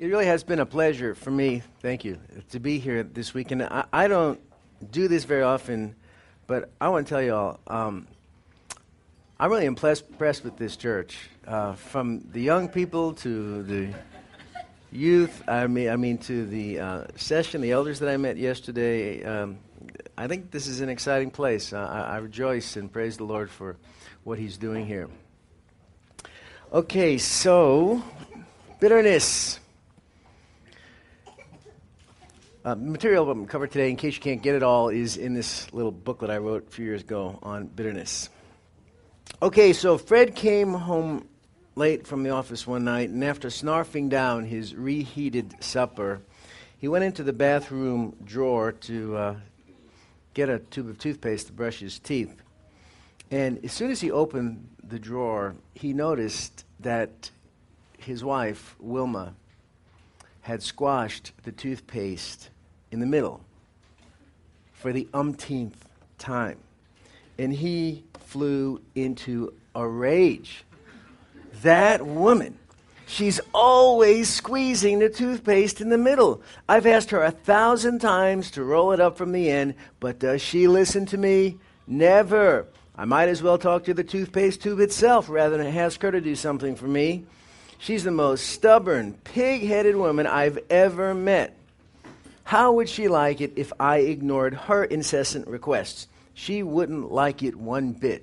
It really has been a pleasure for me, thank you, to be here this weekend. I don't do this very often, but I want to tell you all, I'm really impressed with this church. From the young people to the youth, I mean to the session, the elders that I met yesterday, I think this is an exciting place. I rejoice and praise the Lord for what He's doing here. Okay, so, bitterness. Material I'm going to cover today, in case you can't get it all, is in this little booklet I wrote a few years ago on bitterness. Okay, so Fred came home late from the office one night, and after snarfing down his reheated supper, he went into the bathroom drawer to get a tube of toothpaste to brush his teeth. And as soon as he opened the drawer, he noticed that his wife, Wilma, had squashed the toothpaste in the middle for the umpteenth time. And he flew into a rage. That woman, she's always squeezing the toothpaste in the middle. I've asked her 1,000 times to roll it up from the end, but does she listen to me? Never. I might as well talk to the toothpaste tube itself rather than ask her to do something for me. She's the most stubborn, pig-headed woman I've ever met. How would she like it if I ignored her incessant requests? She wouldn't like it one bit.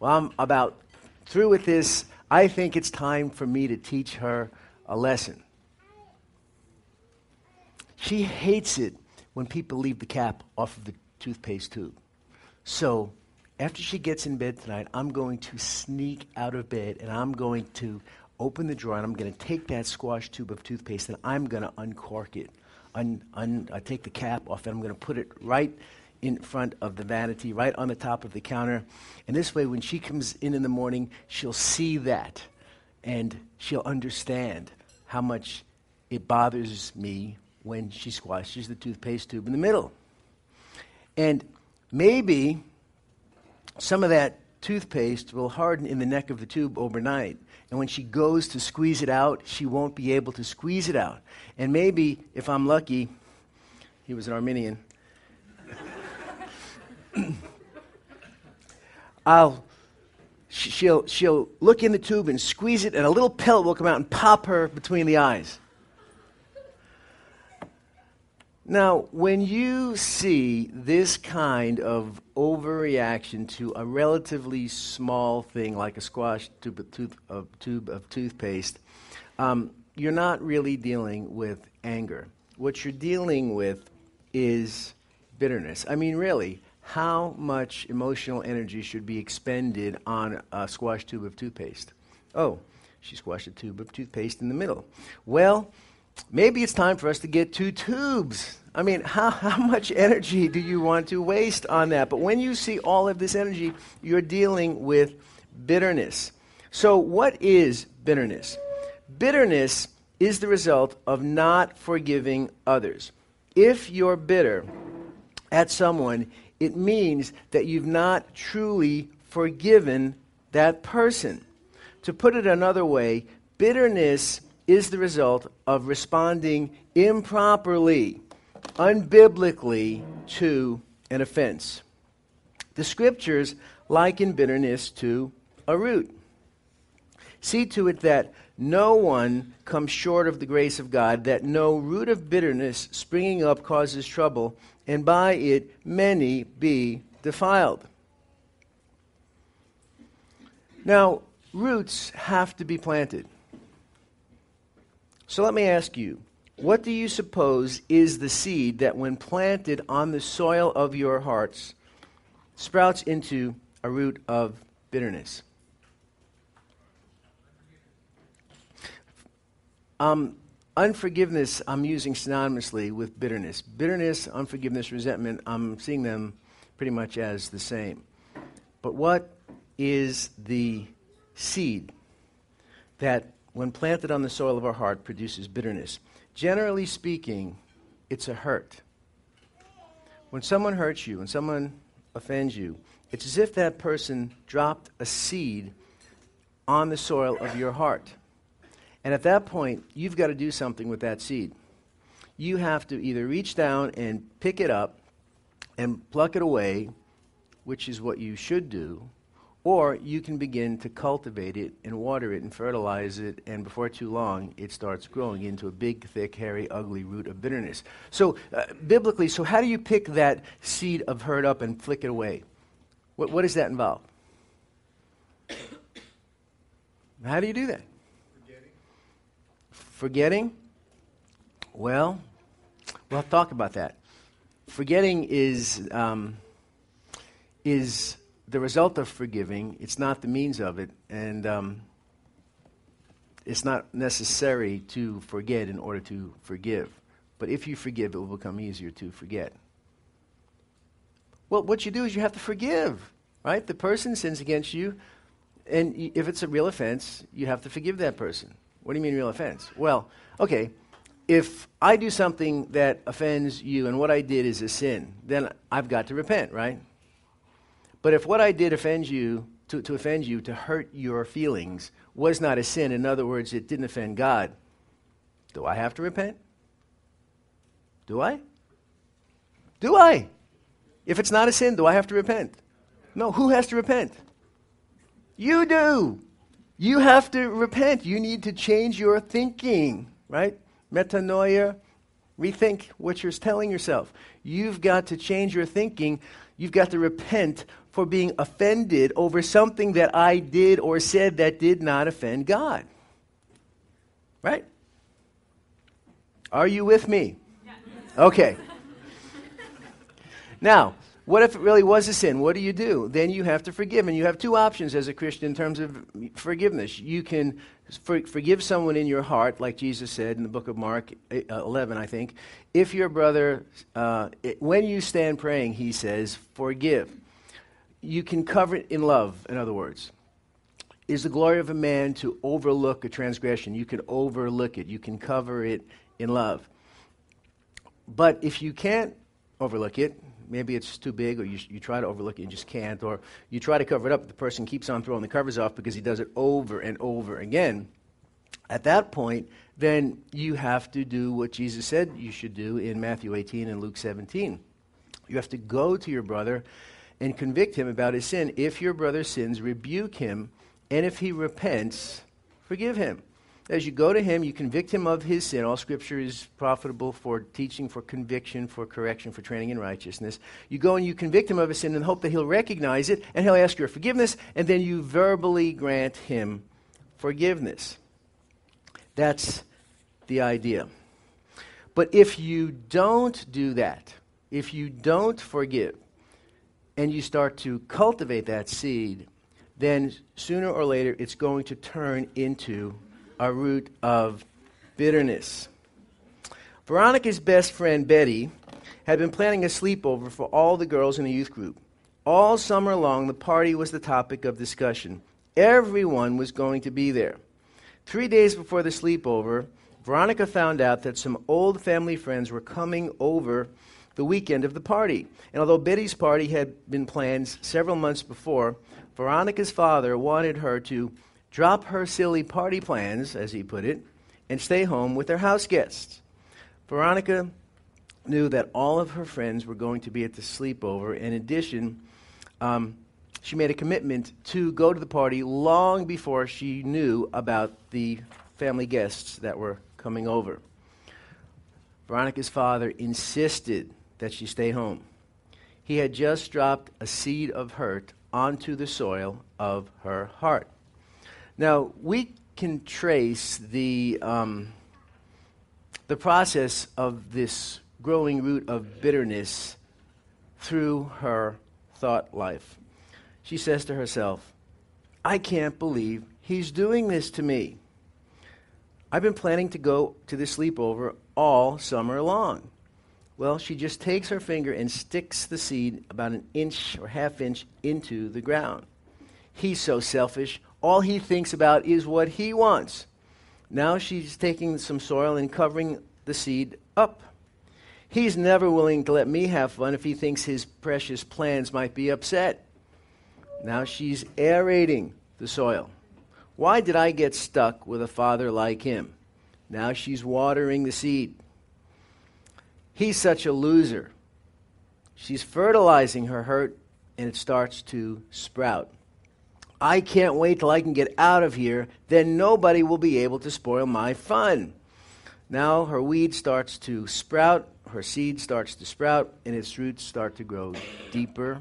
Well, I'm about through with this. I think it's time for me to teach her a lesson. She hates it when people leave the cap off of the toothpaste tube. So, after she gets in bed tonight, I'm going to sneak out of bed, and I'm going to open the drawer, and I'm going to take that squash tube of toothpaste, and I'm going to uncork it. I take the cap off, and I'm going to put it right in front of the vanity, right on the top of the counter. And this way, when she comes in the morning, she'll see that, and she'll understand how much it bothers me when she squashes the toothpaste tube in the middle. And maybe some of that toothpaste will harden in the neck of the tube overnight. And when she goes to squeeze it out, she won't be able to squeeze it out. And maybe, if I'm lucky, he was an Arminian, she'll look in the tube and squeeze it, and a little pellet will come out and pop her between the eyes. Now, when you see this kind of overreaction to a relatively small thing like a squash tube of toothpaste, you're not really dealing with anger. What you're dealing with is bitterness. I mean, really, how much emotional energy should be expended on a squash tube of toothpaste? Oh, she squashed a tube of toothpaste in the middle. Well, maybe it's time for us to get two tubes. I mean, how much energy do you want to waste on that? But when you see all of this energy, you're dealing with bitterness. So what is bitterness? Bitterness is the result of not forgiving others. If you're bitter at someone, it means that you've not truly forgiven that person. To put it another way, bitterness is the result of responding improperly, unbiblically, to an offense. The Scriptures liken bitterness to a root. See to it that no one comes short of the grace of God, that no root of bitterness springing up causes trouble, and by it many be defiled. Now, roots have to be planted. So let me ask you, what do you suppose is the seed that when planted on the soil of your hearts sprouts into a root of bitterness? Unforgiveness I'm using synonymously with bitterness. Bitterness, unforgiveness, resentment, I'm seeing them pretty much as the same. But what is the seed that when planted on the soil of our heart, produces bitterness? Generally speaking, it's a hurt. When someone hurts you, when someone offends you, it's as if that person dropped a seed on the soil of your heart. And at that point, you've got to do something with that seed. You have to either reach down and pick it up and pluck it away, which is what you should do, or you can begin to cultivate it and water it and fertilize it, and before too long, it starts growing into a big, thick, hairy, ugly root of bitterness. So, biblically, so how do you pick that seed of hurt up and flick it away? What does that involve? How do you do that? Forgetting? Well, we'll talk about that. Forgetting is the result of forgiving. It's not the means of it, and it's not necessary to forget in order to forgive. But if you forgive, it will become easier to forget. Well, what you do is you have to forgive, right? The person sins against you, and if it's a real offense, you have to forgive that person. What do you mean real offense? Well, okay, if I do something that offends you and what I did is a sin, then I've got to repent, right? But if what I did offends you, to offend you, to hurt your feelings, was not a sin, in other words, it didn't offend God, do I have to repent? Do I? Do I? If it's not a sin, do I have to repent? No, who has to repent? You do. You have to repent. You need to change your thinking, right? Metanoia, rethink what you're telling yourself. You've got to change your thinking. You've got to repent for being offended over something that I did or said that did not offend God. Right? Are you with me? Yeah. Okay. Now, what if it really was a sin? What do you do? Then you have to forgive. And you have two options as a Christian in terms of forgiveness. You can forgive someone in your heart, like Jesus said in the book of Mark 11, I think. If your brother, when you stand praying, he says, forgive. You can cover it in love, in other words. Is the glory of a man to overlook a transgression? You can overlook it. You can cover it in love. But if you can't overlook it, maybe it's too big, or you try to overlook it and just can't, or you try to cover it up, but the person keeps on throwing the covers off because he does it over and over again. At that point, then you have to do what Jesus said you should do in Matthew 18 and Luke 17. You have to go to your brother and convict him about his sin. If your brother sins, rebuke him, and if he repents, forgive him. As you go to him, you convict him of his sin. All Scripture is profitable for teaching, for conviction, for correction, for training in righteousness. You go and you convict him of his sin in the hope that he'll recognize it, and he'll ask your forgiveness, and then you verbally grant him forgiveness. That's the idea. But if you don't do that, if you don't forgive, and you start to cultivate that seed, then sooner or later it's going to turn into a root of bitterness. Veronica's best friend, Betty, had been planning a sleepover for all the girls in the youth group. All summer long, the party was the topic of discussion. Everyone was going to be there. 3 days before the sleepover, Veronica found out that some old family friends were coming over the weekend of the party. And although Betty's party had been planned several months before, Veronica's father wanted her to drop her silly party plans, as he put it, and stay home with her house guests. Veronica knew that all of her friends were going to be at the sleepover. In addition, she made a commitment to go to the party long before she knew about the family guests that were coming over. Veronica's father insisted that she stay home. He had just dropped a seed of hurt onto the soil of her heart. Now, we can trace the process of this growing root of bitterness through her thought life. She says to herself, I can't believe he's doing this to me. I've been planning to go to this sleepover all summer long. Well, she just takes her finger and sticks the seed about an inch or half inch into the ground. He's so selfish. All he thinks about is what he wants. Now she's taking some soil and covering the seed up. He's never willing to let me have fun if he thinks his precious plans might be upset. Now she's aerating the soil. Why did I get stuck with a father like him? Now she's watering the seed. He's such a loser. She's fertilizing her hurt, and it starts to sprout. I can't wait till I can get out of here. Then nobody will be able to spoil my fun. Now her weed starts to sprout, her seed starts to sprout, and its roots start to grow deeper,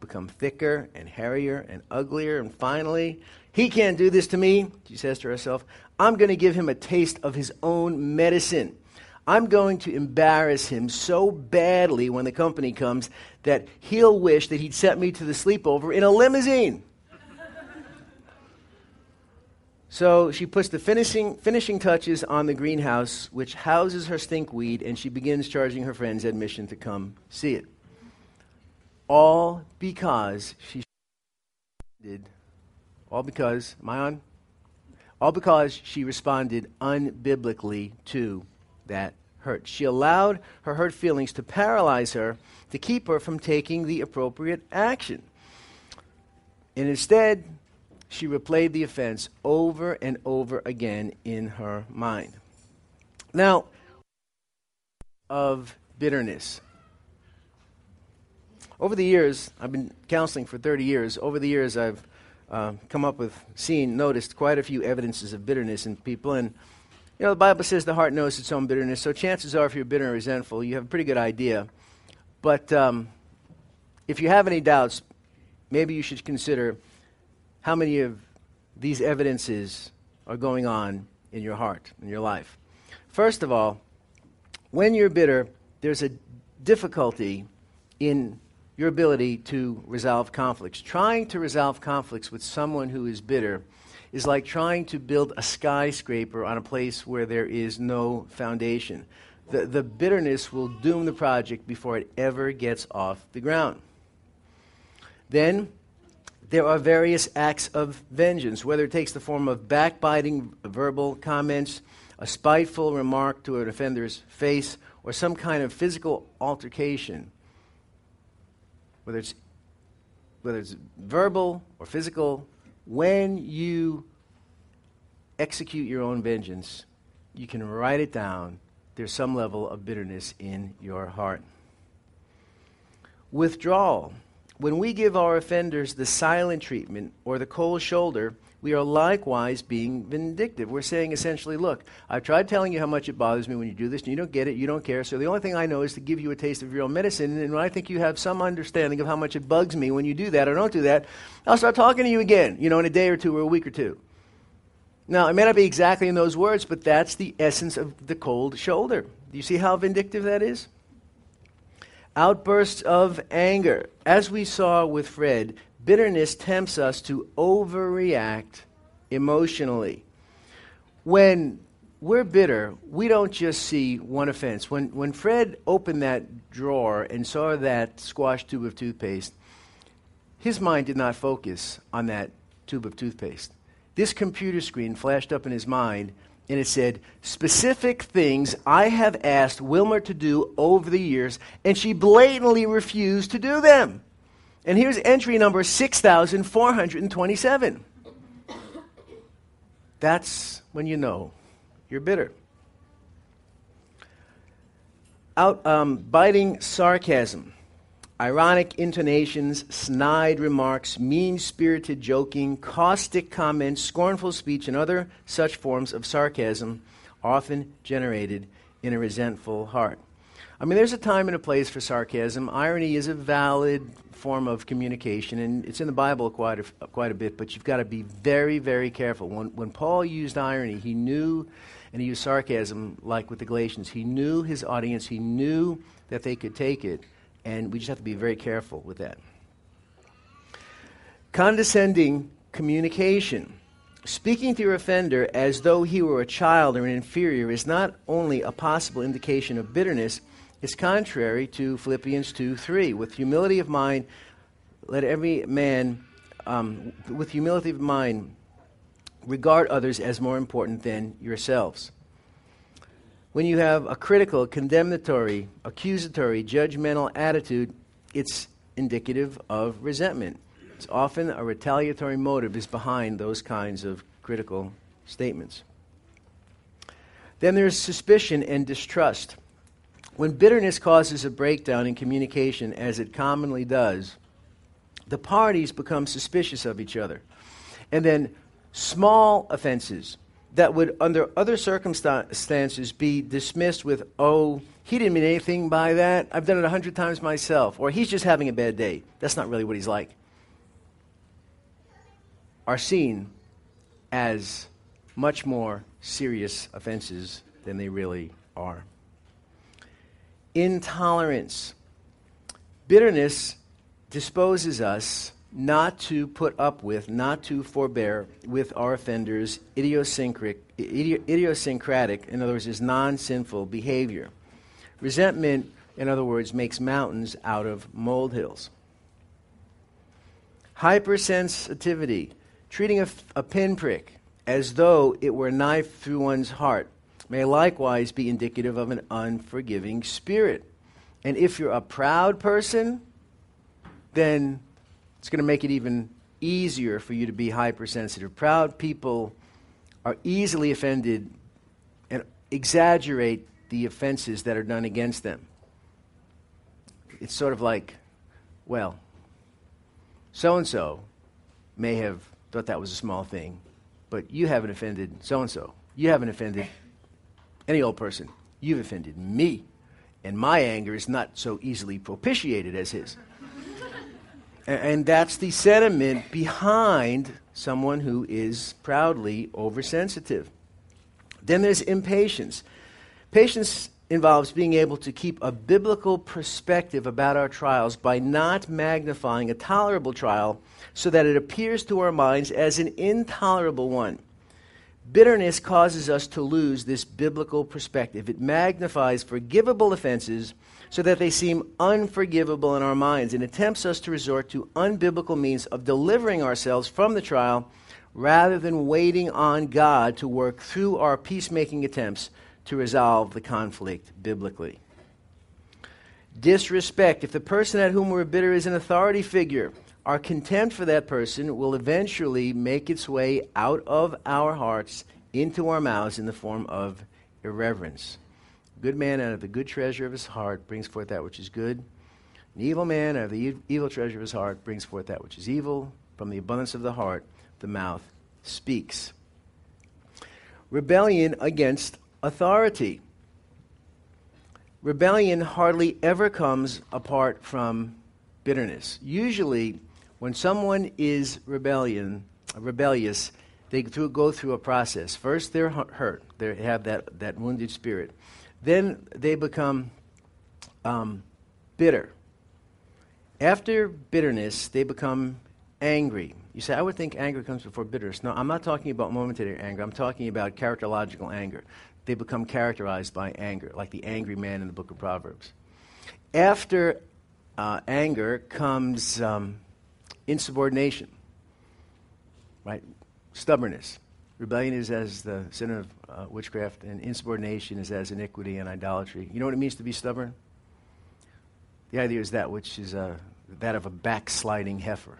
become thicker and hairier and uglier, and finally, he can't do this to me, she says to herself. I'm going to give him a taste of his own medicine. I'm going to embarrass him so badly when the company comes that he'll wish that he'd sent me to the sleepover in a limousine. So she puts the finishing touches on the greenhouse, which houses her stinkweed, and she begins charging her friends admission to come see it. All because she did. All because she responded unbiblically to that hurt. She allowed her hurt feelings to paralyze her, to keep her from taking the appropriate action. And instead, she replayed the offense over and over again in her mind. Now, of bitterness. Over the years, I've been counseling for 30 years. Over the years, I've noticed quite a few evidences of bitterness in people. And, you know, the Bible says the heart knows its own bitterness, so chances are if you're bitter and resentful, you have a pretty good idea. But if you have any doubts, maybe you should consider how many of these evidences are going on in your heart, in your life. First of all, when you're bitter, there's a difficulty in your ability to resolve conflicts. Trying to resolve conflicts with someone who is bitter is like trying to build a skyscraper on a place where there is no foundation. The bitterness will doom the project before it ever gets off the ground. Then there are various acts of vengeance, whether it takes the form of backbiting verbal comments, a spiteful remark to an offender's face, or some kind of physical altercation. Whether it's verbal or physical, when you execute your own vengeance, you can write it down. There's some level of bitterness in your heart. Withdrawal. When we give our offenders the silent treatment or the cold shoulder, we are likewise being vindictive. We're saying essentially, look, I've tried telling you how much it bothers me when you do this, and you don't get it, you don't care, so the only thing I know is to give you a taste of your own medicine, and when I think you have some understanding of how much it bugs me when you do that or don't do that, I'll start talking to you again, you know, in a day or two or a week or two. Now, it may not be exactly in those words, but that's the essence of the cold shoulder. Do you see how vindictive that is? Outbursts of anger. As we saw with Fred, bitterness tempts us to overreact emotionally. When we're bitter, we don't just see one offense. When Fred opened that drawer and saw that squash tube of toothpaste, his mind did not focus on that tube of toothpaste. This computer screen flashed up in his mind, and it said, specific things I have asked Wilma to do over the years, and she blatantly refused to do them. And here's entry number 6,427. That's when you know you're bitter. Biting sarcasm, ironic intonations, snide remarks, mean-spirited joking, caustic comments, scornful speech, and other such forms of sarcasm often generated in a resentful heart. I mean, there's a time and a place for sarcasm. Irony is a valid form of communication, and it's in the Bible quite a bit, but you've got to be very, very careful. When Paul used irony, he knew, and he used sarcasm like with the Galatians, he knew his audience, he knew that they could take it, and we just have to be very careful with that. Condescending communication. Speaking to your offender as though he were a child or an inferior is not only a possible indication of bitterness, it's contrary to Philippians 2:3. With humility of mind, regard others as more important than yourselves. When you have a critical, condemnatory, accusatory, judgmental attitude, it's indicative of resentment. It's often a retaliatory motive is behind those kinds of critical statements. Then there's suspicion and distrust. When bitterness causes a breakdown in communication, as it commonly does, the parties become suspicious of each other. And then small offenses that would, under other circumstances, be dismissed with, oh, he didn't mean anything by that. I've done it 100 times myself. Or he's just having a bad day. That's not really what he's like. Are seen as much more serious offenses than they really are. Intolerance. Bitterness disposes us not to put up with, not to forbear with our offenders' idiosyncratic, in other words, his non-sinful behavior. Resentment, in other words, makes mountains out of molehills. Hypersensitivity. Treating a pinprick as though it were a knife through one's heart may likewise be indicative of an unforgiving spirit. And if you're a proud person, then it's going to make it even easier for you to be hypersensitive. Proud people are easily offended and exaggerate the offenses that are done against them. It's sort of like, well, so-and-so may have thought that was a small thing, but you haven't offended so-and-so. You haven't offended any old person. You've offended me, and my anger is not so easily propitiated as his. And that's the sentiment behind someone who is proudly oversensitive. Then there's impatience. Patience involves being able to keep a biblical perspective about our trials by not magnifying a tolerable trial so that it appears to our minds as an intolerable one. Bitterness causes us to lose this biblical perspective. It magnifies forgivable offenses so that they seem unforgivable in our minds, and tempts us to resort to unbiblical means of delivering ourselves from the trial rather than waiting on God to work through our peacemaking attempts to resolve the conflict biblically. Disrespect. If the person at whom we're bitter is an authority figure, our contempt for that person will eventually make its way out of our hearts into our mouths in the form of irreverence. Good man out of the good treasure of his heart brings forth that which is good. An evil man out of the evil treasure of his heart brings forth that which is evil. From the abundance of the heart, the mouth speaks. Rebellion against authority. Rebellion hardly ever comes apart from bitterness. Usually, when someone is rebellious, they go through a process. First, they're hurt. They have that wounded spirit. Then they become bitter. After bitterness, they become angry. You say, I would think anger comes before bitterness. No, I'm not talking about momentary anger. I'm talking about characterological anger. They become characterized by anger, like the angry man in the book of Proverbs. After anger comes insubordination, right? Stubbornness. Rebellion is as the sin of witchcraft, and insubordination is as iniquity and idolatry. You know what it means to be stubborn? The idea is that which is that of a backsliding heifer.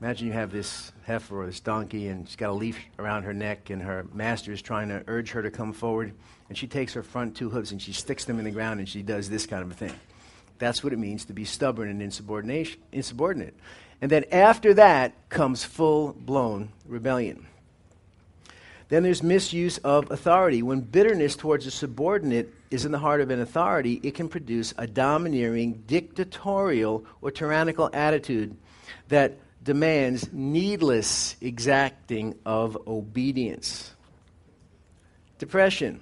Imagine you have this heifer or this donkey, and she's got a leash around her neck, and her master is trying to urge her to come forward, and she takes her front 2 hooves and she sticks them in the ground, and she does this kind of a thing. That's what it means to be stubborn and insubordinate. And then after that comes full-blown rebellion. Then there's misuse of authority. When bitterness towards a subordinate is in the heart of an authority, it can produce a domineering, dictatorial, or tyrannical attitude that demands needless exacting of obedience. Depression.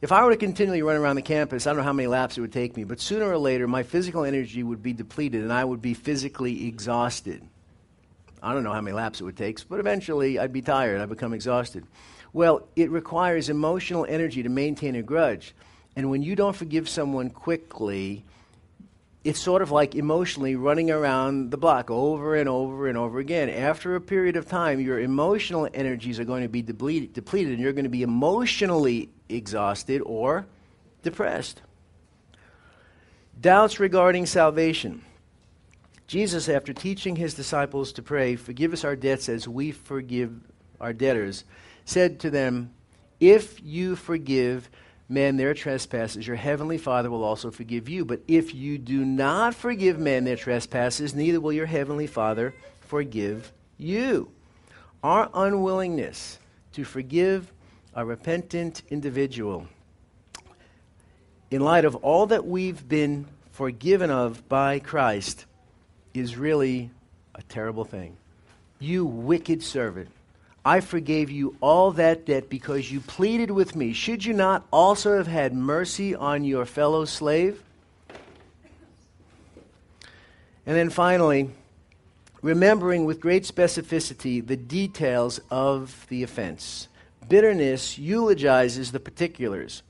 If I were to continually run around the campus, I don't know how many laps it would take me, but sooner or later my physical energy would be depleted and I would be physically exhausted. I don't know how many laps it would take, but eventually I'd be tired. I'd become exhausted. Well, it requires emotional energy to maintain a grudge. And when you don't forgive someone quickly, it's sort of like emotionally running around the block over and over and over again. After a period of time, your emotional energies are going to be depleted, and you're going to be emotionally exhausted or depressed. Doubts regarding salvation. Jesus, after teaching his disciples to pray, forgive us our debts as we forgive our debtors, said to them, if you forgive men their trespasses, your heavenly Father will also forgive you. But if you do not forgive men their trespasses, neither will your heavenly Father forgive you. Our unwillingness to forgive a repentant individual, in light of all that we've been forgiven of by Christ, is really a terrible thing. You wicked servant, I forgave you all that debt because you pleaded with me. Should you not also have had mercy on your fellow slave? And then finally, remembering with great specificity the details of the offense. Bitterness eulogizes the particulars.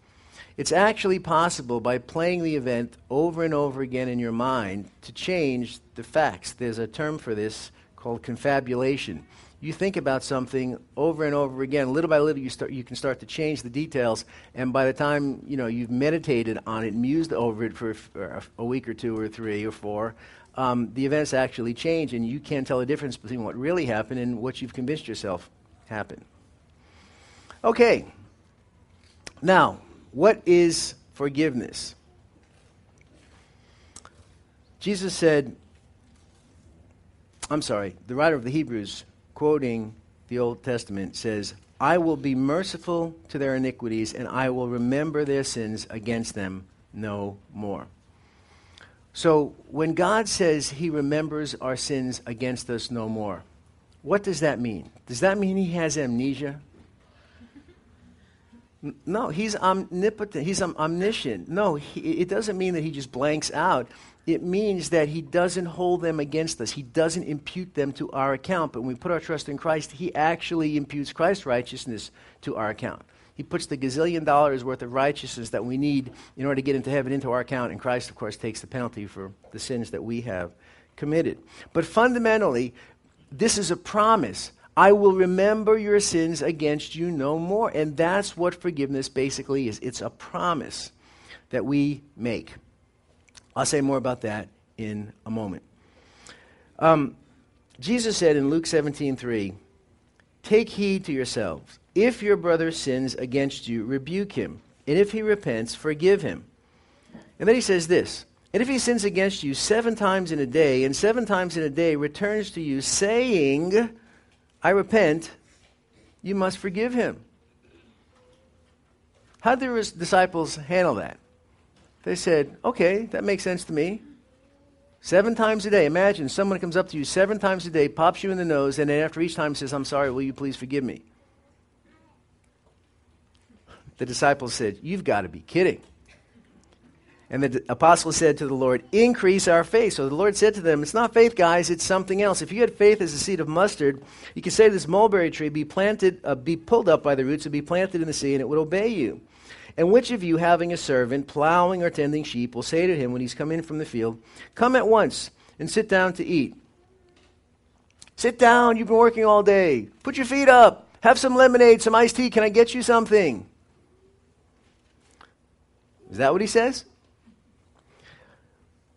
It's actually possible by playing the event over and over again in your mind to change the facts. There's a term for this called confabulation. You think about something over and over again. Little by little, you can start to change the details. And by the time you've meditated on it, mused over it for a week or two or three or four, the events actually change, and you can't tell the difference between what really happened and what you've convinced yourself happened. Okay. Now, what is forgiveness? Jesus said, the writer of the Hebrews, quoting the Old Testament, says, I will be merciful to their iniquities, and I will remember their sins against them no more. So when God says he remembers our sins against us no more, what does that mean? Does that mean he has amnesia? No, he's omnipotent. He's omniscient. No, it doesn't mean that he just blanks out. It means that he doesn't hold them against us. He doesn't impute them to our account. But when we put our trust in Christ, he actually imputes Christ's righteousness to our account. He puts the gazillion dollars worth of righteousness that we need in order to get into heaven into our account. And Christ, of course, takes the penalty for the sins that we have committed. But fundamentally, this is a promise. I will remember your sins against you no more. And that's what forgiveness basically is. It's a promise that we make. I'll say more about that in a moment. Jesus said in Luke 17:3, take heed to yourselves. If your brother sins against you, rebuke him. And if he repents, forgive him. And then he says this, and if he sins against you 7 times in a day, and 7 times in a day returns to you saying, I repent, you must forgive him. How did the disciples handle that? They said, okay, that makes sense to me. 7 times a day. Imagine someone comes up to you 7 times a day, pops you in the nose, and then after each time says, I'm sorry, will you please forgive me? The disciples said, you've got to be kidding. And the apostles said to the Lord, increase our faith. So the Lord said to them, it's not faith, guys, it's something else. If you had faith as a seed of mustard, you could say to this mulberry tree, be pulled up by the roots and be planted in the sea, and it would obey you. And which of you, having a servant, plowing or tending sheep, will say to him when he's come in from the field, come at once and sit down to eat. Sit down, you've been working all day. Put your feet up. Have some lemonade, some iced tea. Can I get you something? Is that what he says?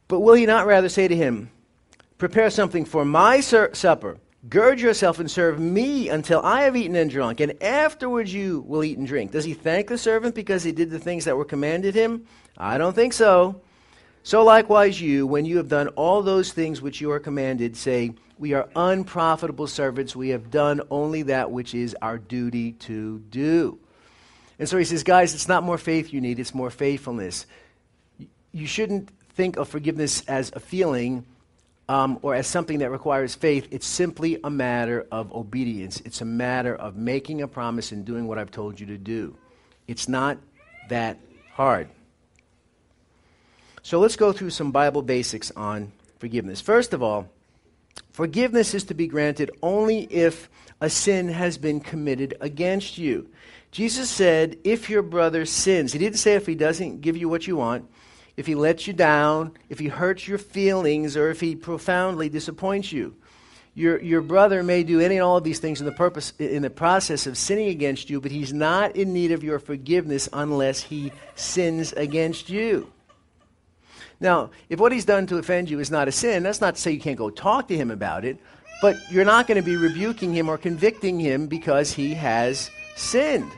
But will he not rather say to him, prepare something for my supper, gird yourself and serve me until I have eaten and drunk, and afterwards you will eat and drink? Does he thank the servant because he did the things that were commanded him? I don't think so. So likewise you, when you have done all those things which you are commanded, say, we are unprofitable servants, we have done only that which is our duty to do. And so he says, guys, it's not more faith you need, it's more faithfulness. You shouldn't think of forgiveness as a feeling or as something that requires faith. It's simply a matter of obedience. It's a matter of making a promise and doing what I've told you to do. It's not that hard. So let's go through some Bible basics on forgiveness. First of all, forgiveness is to be granted only if a sin has been committed against you. Jesus said, if your brother sins. He didn't say if he doesn't give you what you want, if he lets you down, if he hurts your feelings, or if he profoundly disappoints you. Your brother may do any and all of these things in the process of sinning against you, but he's not in need of your forgiveness unless he sins against you. Now, if what he's done to offend you is not a sin, that's not to say you can't go talk to him about it, But you're not going to be rebuking him or convicting him because he has sinned.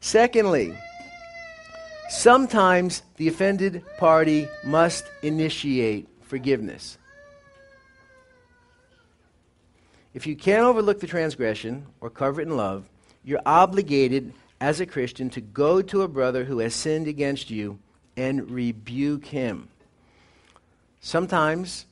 Secondly, sometimes the offended party must initiate forgiveness. If you can't overlook the transgression or cover it in love, you're obligated as a Christian to go to a brother who has sinned against you and rebuke him. Sometimes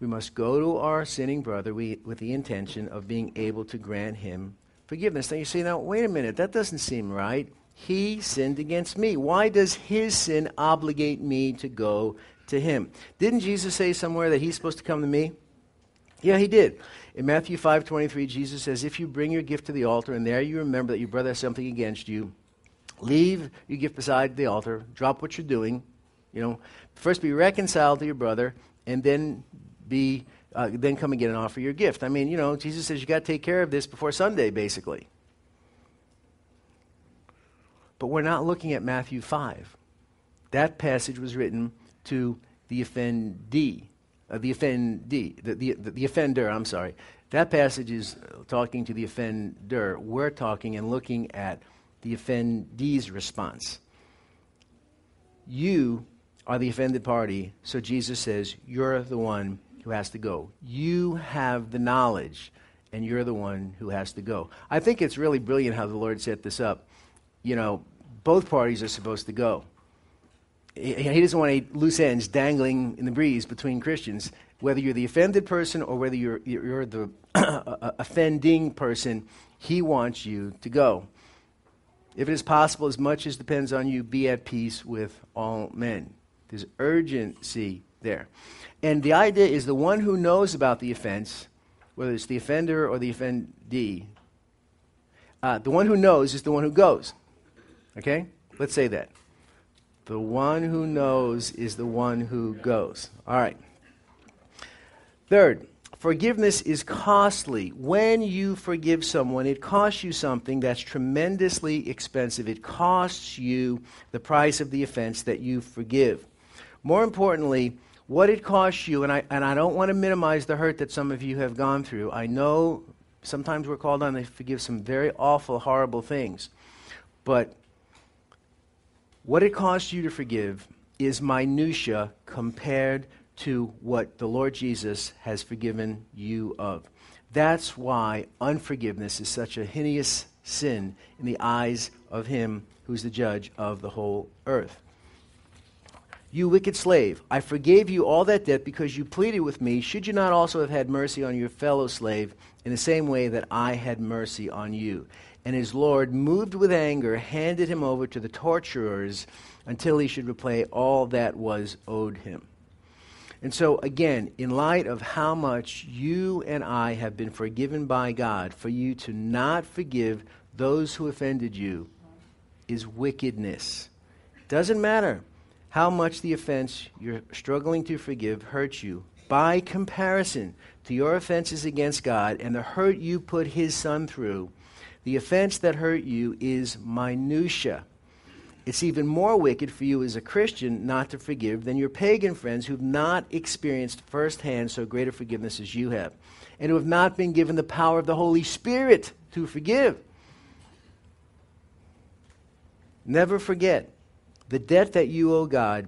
we must go to our sinning brother with the intention of being able to grant him forgiveness. Now you say, now wait a minute, that doesn't seem right. He sinned against me. Why does his sin obligate me to go to him? Didn't Jesus say somewhere that he's supposed to come to me? Yeah, he did. In Matthew 5:23, Jesus says, if you bring your gift to the altar and there you remember that your brother has something against you, leave your gift beside the altar, drop what you're doing, you know, first be reconciled to your brother, and then then come and get an offer your gift. I mean, you know, Jesus says you got to take care of this before Sunday, basically. But we're not looking at Matthew 5. That passage was written to the offendee. The offender, I'm sorry. That passage is talking to the offender. We're talking and looking at the offendee's response. You are the offended party, so Jesus says you're the one who has to go. You have the knowledge, and you're the one who has to go. I think it's really brilliant how the Lord set this up. You know, both parties are supposed to go. He doesn't want any loose ends dangling in the breeze between Christians. Whether you're the offended person or whether you're the offending person, he wants you to go. If it is possible, as much as depends on you, be at peace with all men. There's urgency there. And the idea is the one who knows about the offense, whether it's the offender or the offendee, the one who knows is the one who goes. Okay? Let's say that. The one who knows is the one who goes. All right. Third, forgiveness is costly. When you forgive someone, it costs you something that's tremendously expensive. It costs you the price of the offense that you forgive. More importantly, what it costs you, and I don't want to minimize the hurt that some of you have gone through. I know sometimes we're called on to forgive some very awful, horrible things, but what it costs you to forgive is minutia compared to what the Lord Jesus has forgiven you of. That's why unforgiveness is such a heinous sin in the eyes of him who's the judge of the whole earth. You wicked slave, I forgave you all that debt because you pleaded with me. Should you not also have had mercy on your fellow slave in the same way that I had mercy on you? And his Lord, moved with anger, handed him over to the torturers until he should repay all that was owed him. And so, again, in light of how much you and I have been forgiven by God, for you to not forgive those who offended you is wickedness. Doesn't matter how much the offense you're struggling to forgive hurts you. By comparison to your offenses against God and the hurt you put his son through, the offense that hurt you is minutia. It's even more wicked for you as a Christian not to forgive than your pagan friends who've not experienced firsthand so greater forgiveness as you have, and who have not been given the power of the Holy Spirit to forgive. Never forget, the debt that you owe God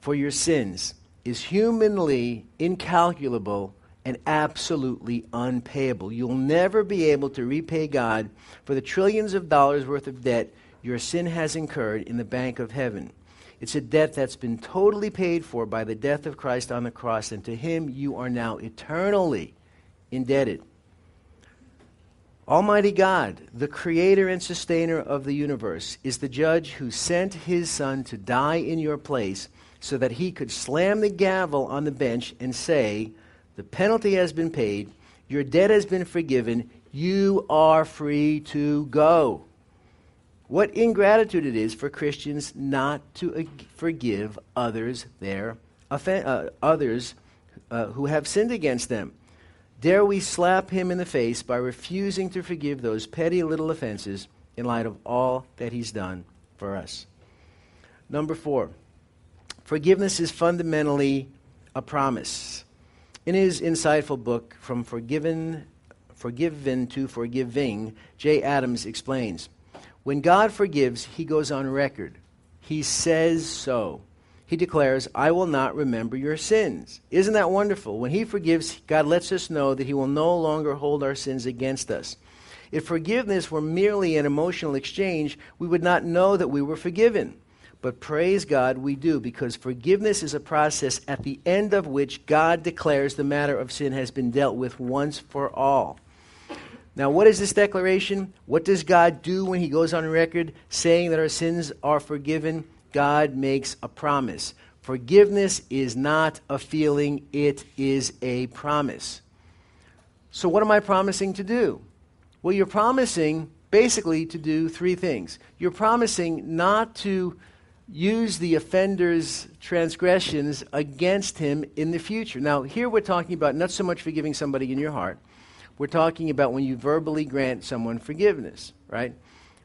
for your sins is humanly incalculable and absolutely unpayable. You'll never be able to repay God for the trillions of dollars worth of debt your sin has incurred in the bank of heaven. It's a debt that's been totally paid for by the death of Christ on the cross, and to him you are now eternally indebted. Almighty God, the creator and sustainer of the universe, is the judge who sent his son to die in your place so that he could slam the gavel on the bench and say, the penalty has been paid, your debt has been forgiven, you are free to go. What ingratitude it is for Christians not to forgive others who have sinned against them. Dare we slap him in the face by refusing to forgive those petty little offenses in light of all that he's done for us. Number 4, forgiveness is fundamentally a promise. In his insightful book, From Forgiven to Forgiving, Jay Adams explains, when God forgives, he goes on record. He says so. He declares, I will not remember your sins. Isn't that wonderful? When he forgives, God lets us know that he will no longer hold our sins against us. If forgiveness were merely an emotional exchange, we would not know that we were forgiven. But praise God, we do, because forgiveness is a process at the end of which God declares the matter of sin has been dealt with once for all. Now, what is this declaration? What does God do when he goes on record saying that our sins are forgiven? God makes a promise. Forgiveness is not a feeling, it is a promise. So what am I promising to do? Well, you're promising basically to do three things. You're promising not to use the offender's transgressions against him in the future. Now, here we're talking about not so much forgiving somebody in your heart. We're talking about when you verbally grant someone forgiveness, right?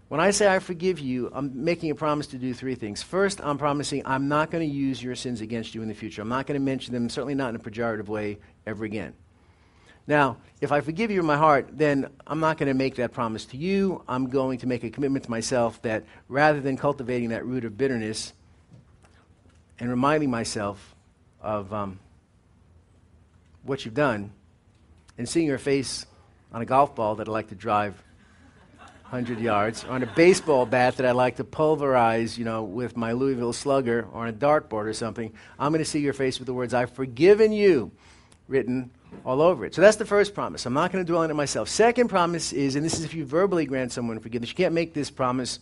When I say I forgive you, I'm making a promise to do three things. First, I'm promising I'm not going to use your sins against you in the future. I'm not going to mention them, certainly not in a pejorative way, ever again. Now, if I forgive you in my heart, then I'm not going to make that promise to you. I'm going to make a commitment to myself that rather than cultivating that root of bitterness and reminding myself of what you've done and seeing your face on a golf ball that I like to drive 100 yards, or on a baseball bat that I like to pulverize, with my Louisville Slugger, or on a dartboard or something, I'm going to see your face with the words, I've forgiven you, written all over it. So that's the first promise. I'm not going to dwell on it myself. Second promise is, and this is if you verbally grant someone forgiveness, you can't make this promise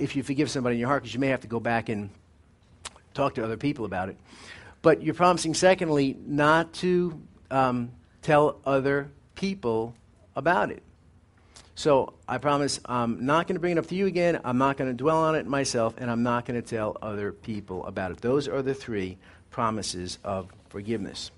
if you forgive somebody in your heart, because you may have to go back and talk to other people about it. But you're promising, secondly, not to tell other people about it. So I promise I'm not going to bring it up to you again, I'm not going to dwell on it myself, and I'm not going to tell other people about it. Those are the three promises of forgiveness.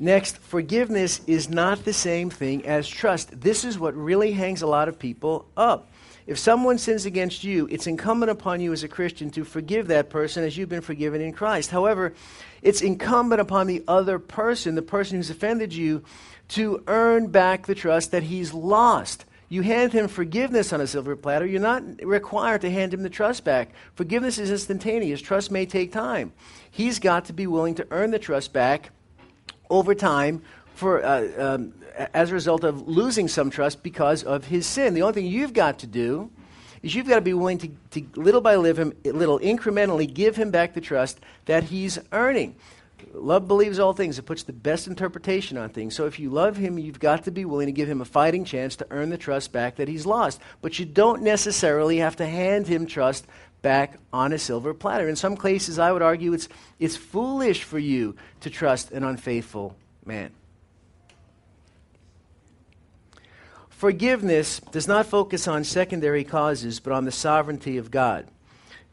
Next, forgiveness is not the same thing as trust. This is what really hangs a lot of people up. If someone sins against you, it's incumbent upon you as a Christian to forgive that person as you've been forgiven in Christ. However, it's incumbent upon the other person, the person who's offended you, to earn back the trust that he's lost. You hand him forgiveness on a silver platter. You're not required to hand him the trust back. Forgiveness is instantaneous. Trust may take time. He's got to be willing to earn the trust back over time for as a result of losing some trust because of his sin. The only thing you've got to do is you've got to be willing to little by little incrementally give him back the trust that he's earning. Love believes all things. It puts the best interpretation on things. So if you love him, you've got to be willing to give him a fighting chance to earn the trust back that he's lost. But you don't necessarily have to hand him trust back on a silver platter. In some cases, I would argue it's foolish for you to trust an unfaithful man. Forgiveness does not focus on secondary causes, but on the sovereignty of God.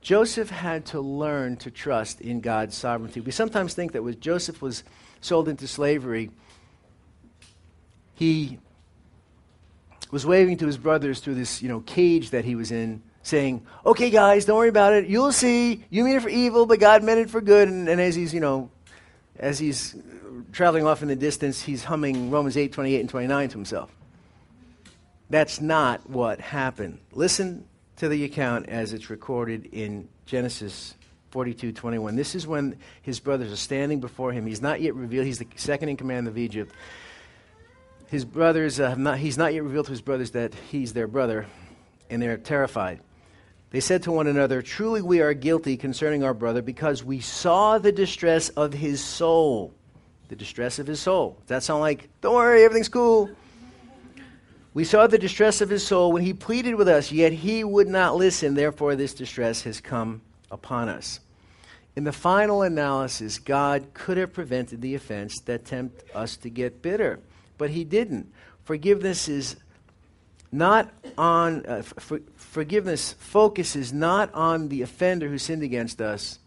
Joseph had to learn to trust in God's sovereignty. We sometimes think that when Joseph was sold into slavery, he was waving to his brothers through this, cage that he was in, saying, okay, guys, don't worry about it. You'll see. You mean it for evil, but God meant it for good. And as he's, as he's traveling off in the distance, he's humming Romans 8:28 and 29 to himself. That's not what happened. Listen to the account as it's recorded in Genesis 42:21. This is when his brothers are standing before him. He's not yet revealed. He's the second in command of Egypt. His brothers he's not yet revealed to his brothers that he's their brother, and they're terrified. They said to one another, truly we are guilty concerning our brother, because we saw the distress of his soul. The distress of his soul. Does that sound like, don't worry, everything's cool? We saw the distress of his soul when he pleaded with us, yet he would not listen. Therefore, this distress has come upon us. In the final analysis, God could have prevented the offense that tempts us to get bitter, but he didn't. Forgiveness focuses not on the offender who sinned against us,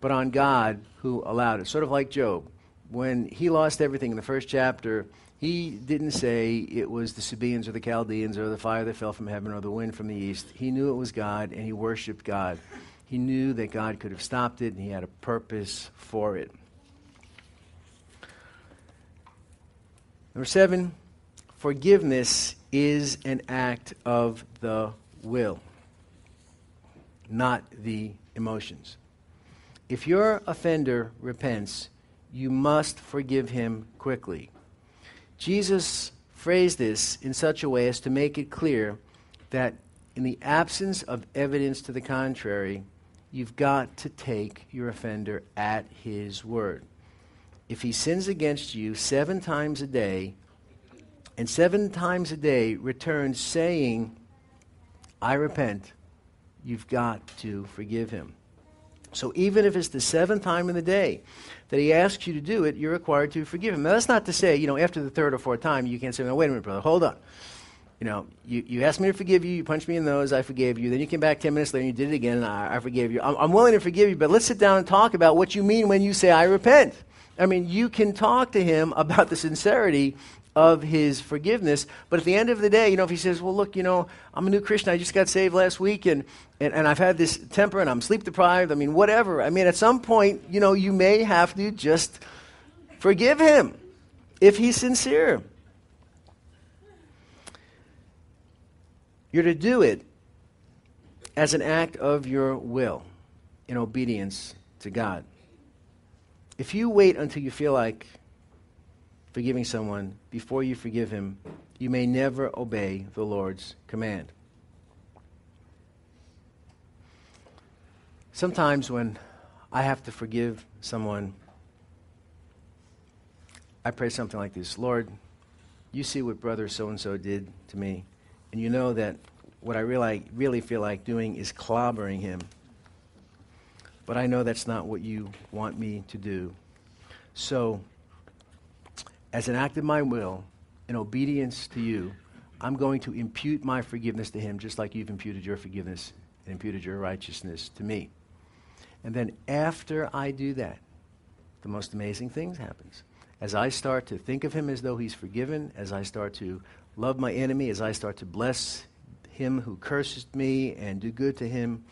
but on God who allowed it. Sort of like Job. When he lost everything in the first chapter, he didn't say it was the Sabaeans or the Chaldeans or the fire that fell from heaven or the wind from the east. He knew it was God, and he worshiped God. He knew that God could have stopped it, and he had a purpose for it. Number 7, forgiveness is an act of the will, not the emotions. If your offender repents, you must forgive him quickly. Jesus phrased this in such a way as to make it clear that in the absence of evidence to the contrary, you've got to take your offender at his word. If he sins against you 7 times a day, and 7 times a day returns saying, I repent, you've got to forgive him. So even if it's the 7th time in the day that he asks you to do it, you're required to forgive him. Now, that's not to say, after the 3rd or 4th time, you can't say, no, wait a minute, brother, hold on. You asked me to forgive you, you punched me in the nose, I forgave you. Then you came back 10 minutes later and you did it again, and I forgave you. I'm willing to forgive you, but let's sit down and talk about what you mean when you say, I repent. I mean, you can talk to him about the sincerity of his forgiveness, but at the end of the day, if he says, well, look, I'm a new Christian, I just got saved last week, and I've had this temper, and I'm sleep-deprived, whatever. At some point, you may have to just forgive him if he's sincere. You're to do it as an act of your will in obedience to God. If you wait until you feel like forgiving someone before you forgive him, you may never obey the Lord's command. Sometimes when I have to forgive someone, I pray something like this: Lord, you see what brother so-and-so did to me, and you know that what I really feel like doing is clobbering him. But I know that's not what you want me to do. So, as an act of my will, in obedience to you, I'm going to impute my forgiveness to him just like you've imputed your forgiveness and imputed your righteousness to me. And then after I do that, the most amazing things happens. As I start to think of him as though he's forgiven, as I start to love my enemy, as I start to bless him who curses me and do good to him,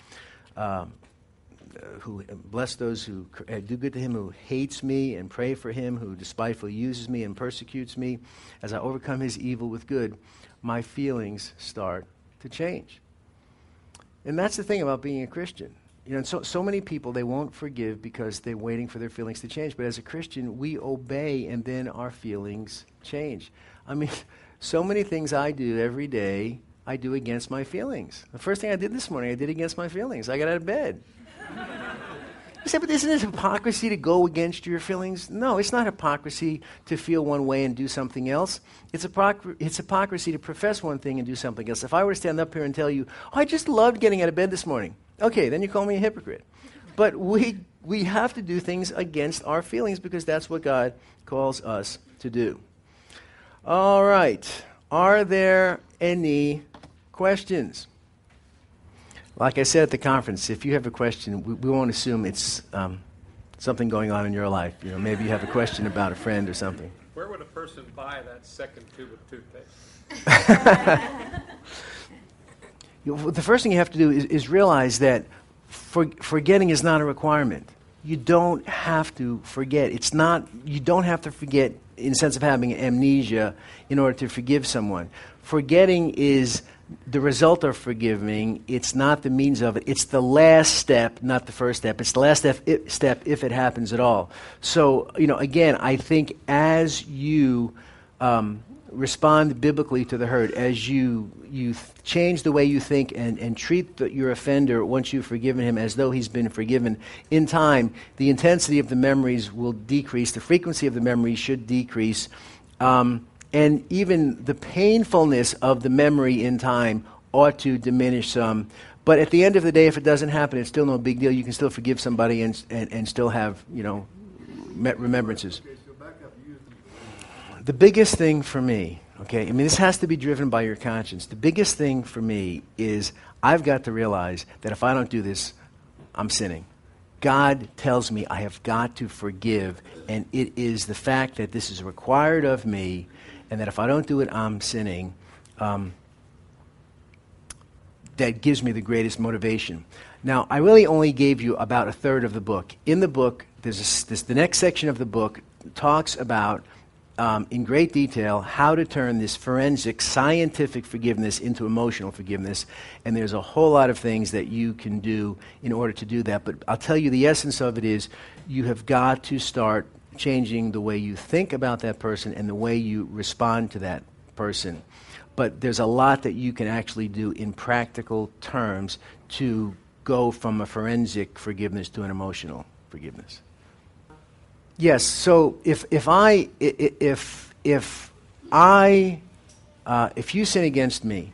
who bless those who do good to him who hates me, and pray for him who despitefully uses me and persecutes me. As I overcome his evil with good, my feelings start to change. And that's the thing about being a Christian. And so many people, they won't forgive because they're waiting for their feelings to change. But as a Christian, we obey, and then our feelings change. So many things I do every day, I do against my feelings. The first thing I did this morning, I did against my feelings. I got out of bed. You say, but isn't it hypocrisy to go against your feelings? No, it's not hypocrisy to feel one way and do something else. It's hypocrisy to profess one thing and do something else. If I were to stand up here and tell you, oh, I just loved getting out of bed this morning. Okay, then you call me a hypocrite. But we have to do things against our feelings because that's what God calls us to do. All right. Are there any questions? Like I said at the conference, if you have a question, we won't assume it's something going on in your life. Maybe you have a question about a friend or something. Where would a person buy that second tube of toothpaste? The first thing you have to do is realize that forgetting is not a requirement. You don't have to forget. You don't have to forget in the sense of having amnesia in order to forgive someone. Forgetting is the result of forgiving. It's not the means of it. It's the last step, not the first step. It's the last step if it happens at all. So, again, I think as you respond biblically to the hurt, as you change the way you think and treat your offender once you've forgiven him as though he's been forgiven, in time, the intensity of the memories will decrease. The frequency of the memories should decrease. And even the painfulness of the memory in time ought to diminish some. But at the end of the day, if it doesn't happen, it's still no big deal. You can still forgive somebody and still have, remembrances. The biggest thing for me, this has to be driven by your conscience. The biggest thing for me is I've got to realize that if I don't do this, I'm sinning. God tells me I have got to forgive, and it is the fact that this is required of me, and that if I don't do it, I'm sinning. That gives me the greatest motivation. Now, I really only gave you about a third of the book. In the book, the next section of the book talks about in great detail how to turn this forensic, scientific forgiveness into emotional forgiveness. And there's a whole lot of things that you can do in order to do that. But I'll tell you, the essence of it is you have got to start changing the way you think about that person and the way you respond to that person. But there's a lot that you can actually do in practical terms to go from a forensic forgiveness to an emotional forgiveness. Yes, so if you sin against me,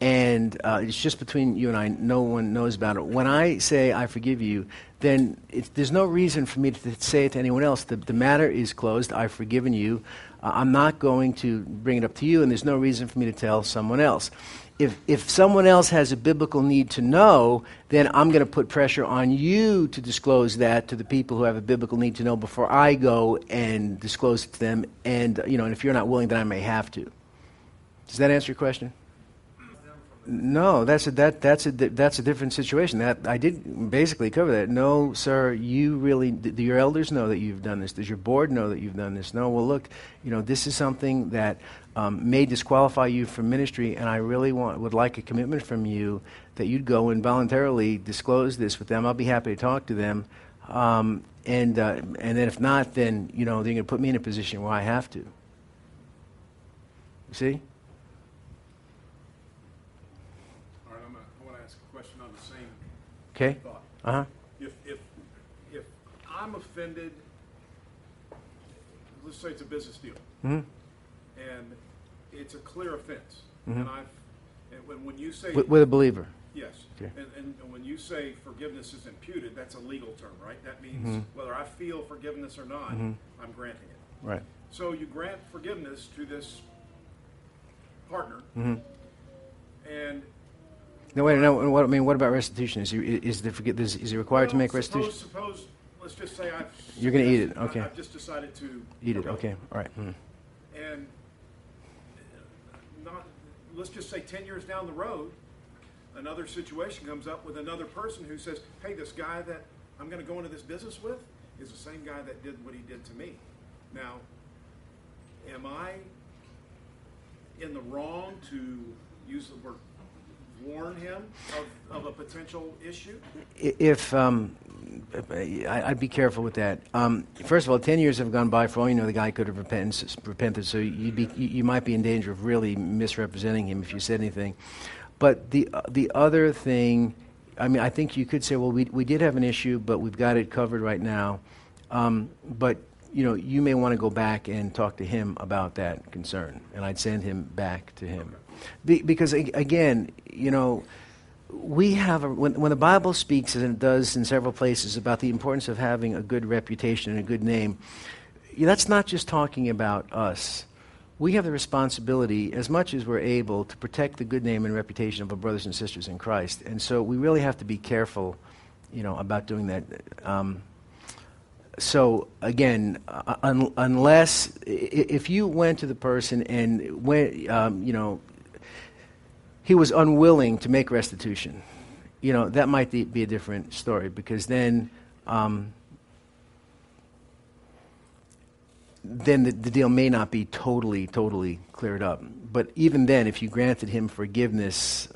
and it's just between you and I, no one knows about it, when I say I forgive you, then there's no reason for me to say it to anyone else. The matter is closed. I've forgiven you. I'm not going to bring it up to you, and there's no reason for me to tell someone else. If someone else has a biblical need to know, then I'm going to put pressure on you to disclose that to the people who have a biblical need to know before I go and disclose it to them. And, you know, and if you're not willing, then I may have to. Does that answer your question? No, that's a different situation. That I did basically cover that. No, sir, you really do your elders know that you've done this? Does your board know that you've done this? No. Well, look, you know, this is something that may disqualify you from ministry, and I really would like a commitment from you that you'd go and voluntarily disclose this with them. I'll be happy to talk to them, and then if not, then you know they're going to put me in a position where I have to. You see? Okay. Uh-huh. If I'm offended, let's say it's a business deal, mm-hmm. and it's a clear offense, mm-hmm. and when you say with a believer, yes, okay. and when you say forgiveness is imputed, that's a legal term, right? That means mm-hmm. whether I feel forgiveness or not, mm-hmm. I'm granting it. Right. So you grant forgiveness to this partner, mm-hmm. and. No, wait, no. What I mean, what about restitution? Is he required to make restitution? Suppose, let's just say I've... You're going to eat it, okay. I've just decided to... Eat it, okay, all right. Mm. And let's just say 10 years down the road, another situation comes up with another person who says, hey, this guy that I'm going to go into this business with is the same guy that did what he did to me. Now, am I in the wrong to use the word... warn him of a potential issue? If I'd be careful with that. First of all, 10 years have gone by. For all you know, the guy could have repented. So you might be in danger of really misrepresenting him if you said anything. But the other thing, I mean, I think you could say, well, we did have an issue, but we've got it covered right now. But you know, you may want to go back and talk to him about that concern, and I'd send him back to him. Because again, you know, we have when the Bible speaks, and it does in several places, about the importance of having a good reputation and a good name, that's not just talking about us. We have the responsibility, as much as we're able, to protect the good name and reputation of our brothers and sisters in Christ. And so we really have to be careful, you know, about doing that. So again, unless if you went to the person and went, you know, he was unwilling to make restitution, you know, that might be a different story, because then the deal may not be totally cleared up. But even then, if you granted him forgiveness,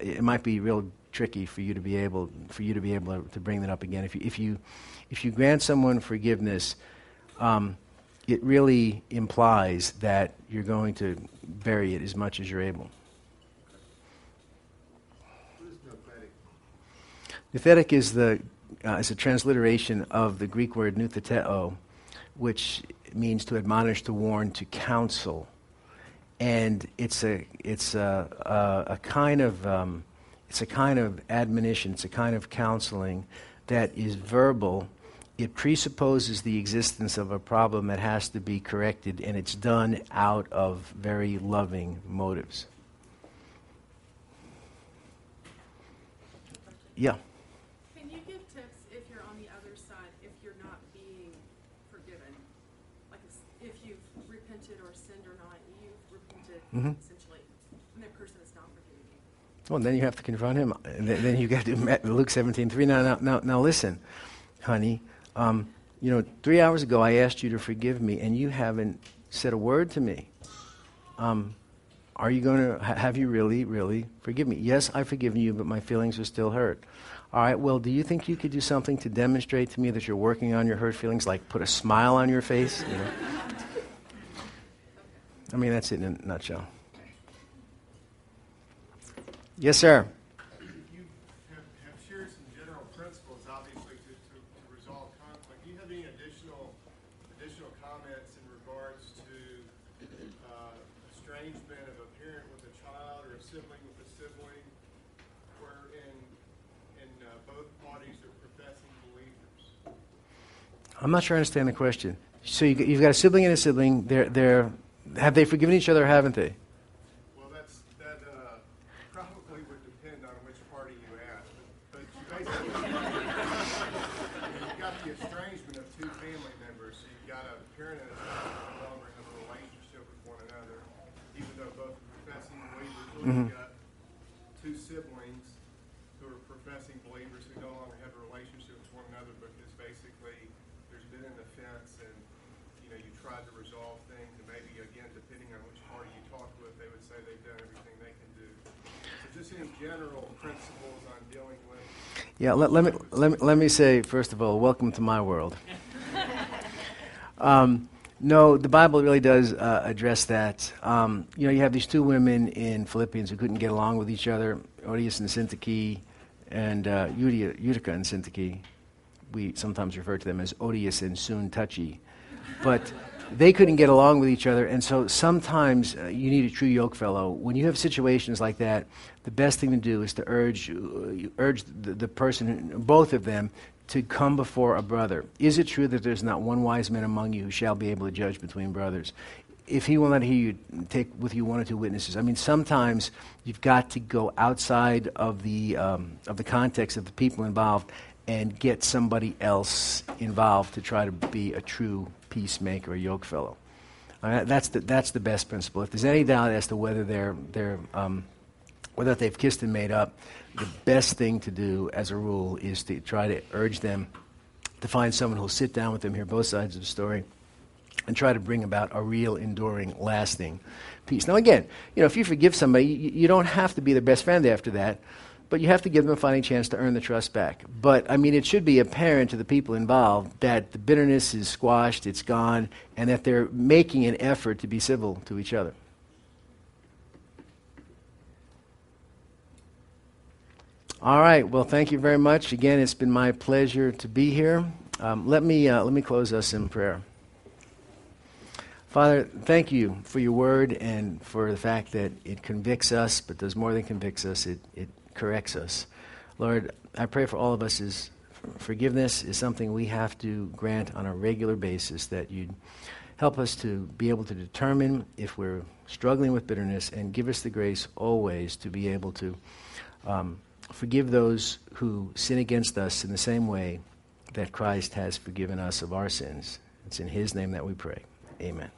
it might be real tricky for you to be able to bring that up again. If you grant someone forgiveness, it really implies that you're going to bury it as much as you're able. What is nuthetic? Nuthetic is a transliteration of the Greek word nutheteo, which means to admonish, to warn, to counsel, and it's a kind of admonition. It's a kind of counseling that is verbal. It presupposes the existence of a problem that has to be corrected, and it's done out of very loving motives. Yeah. Can you give tips if you're on the other side, if you're not being forgiven? Like if you've repented or sinned or not, you've repented essentially, and that person is not forgiving you. Well, then you have to confront him. And then you got to do Luke 17:3. Now listen, honey. You know, 3 hours ago I asked you to forgive me, and you haven't said a word to me. Are you going to, have you really forgive me? Yes, I've forgiven you, but my feelings are still hurt. All right, well, do you think you could do something to demonstrate to me that you're working on your hurt feelings, like put a smile on your face? You know? I mean, that's it in a nutshell. Yes, sir? You have shared some general principles, obviously, to resolve conflict. Do you have any additional comments in regards to estrangement of a parent with a child or a sibling with a sibling, wherein both parties are professing believers? I'm not sure I understand the question. So you've got a sibling and a sibling. They're have they forgiven each other or haven't they? Well, that probably would depend on which party you ask. But you've got the estrangement of two family members, so you've got a parent and a child who no longer have a relationship with one another, even though both are professing believers. Or you've got two siblings who are professing believers who no longer have a relationship with one another because basically there's been an offense and you tried to resolve things, and maybe, again, depending on which party you talked with, they would say they've done everything they can do. So just in general principles on dealing with... Yeah, let me say, first of all, welcome to my world. No, the Bible really does address that. You have these two women in Philippians who couldn't get along with each other, Odius and Syntyche, and Eutycha and Syntyche. We sometimes refer to them as Odius and Syntyche. But they couldn't get along with each other, and so sometimes you need a true yoke fellow. When you have situations like that, the best thing to do is to urge the person, both of them, to come before a brother. Is it true that there's not one wise man among you who shall be able to judge between brothers? If he will not hear you, take with you one or two witnesses. I mean, sometimes you've got to go outside of the context of the people involved and get somebody else involved to try to be a true peacemaker, a yoke fellow. That's the best principle. If there's any doubt as to whether whether they've kissed and made up, the best thing to do as a rule is to try to urge them to find someone who'll sit down with them, hear both sides of the story, and try to bring about a real, enduring, lasting peace. Now again, if you forgive somebody, you don't have to be their best friend after that, but you have to give them a fighting chance to earn the trust back. But, I mean, it should be apparent to the people involved that the bitterness is squashed, it's gone, and that they're making an effort to be civil to each other. All right, well, thank you very much. Again, it's been my pleasure to be here. Let me close us in prayer. Father, thank you for your word and for the fact that it convicts us, but does more than convicts us, it corrects us. Lord, I pray for all of us is forgiveness is something we have to grant on a regular basis, that you'd help us to be able to determine if we're struggling with bitterness and give us the grace always to be able to forgive those who sin against us in the same way that Christ has forgiven us of our sins. It's in his name that we pray. Amen.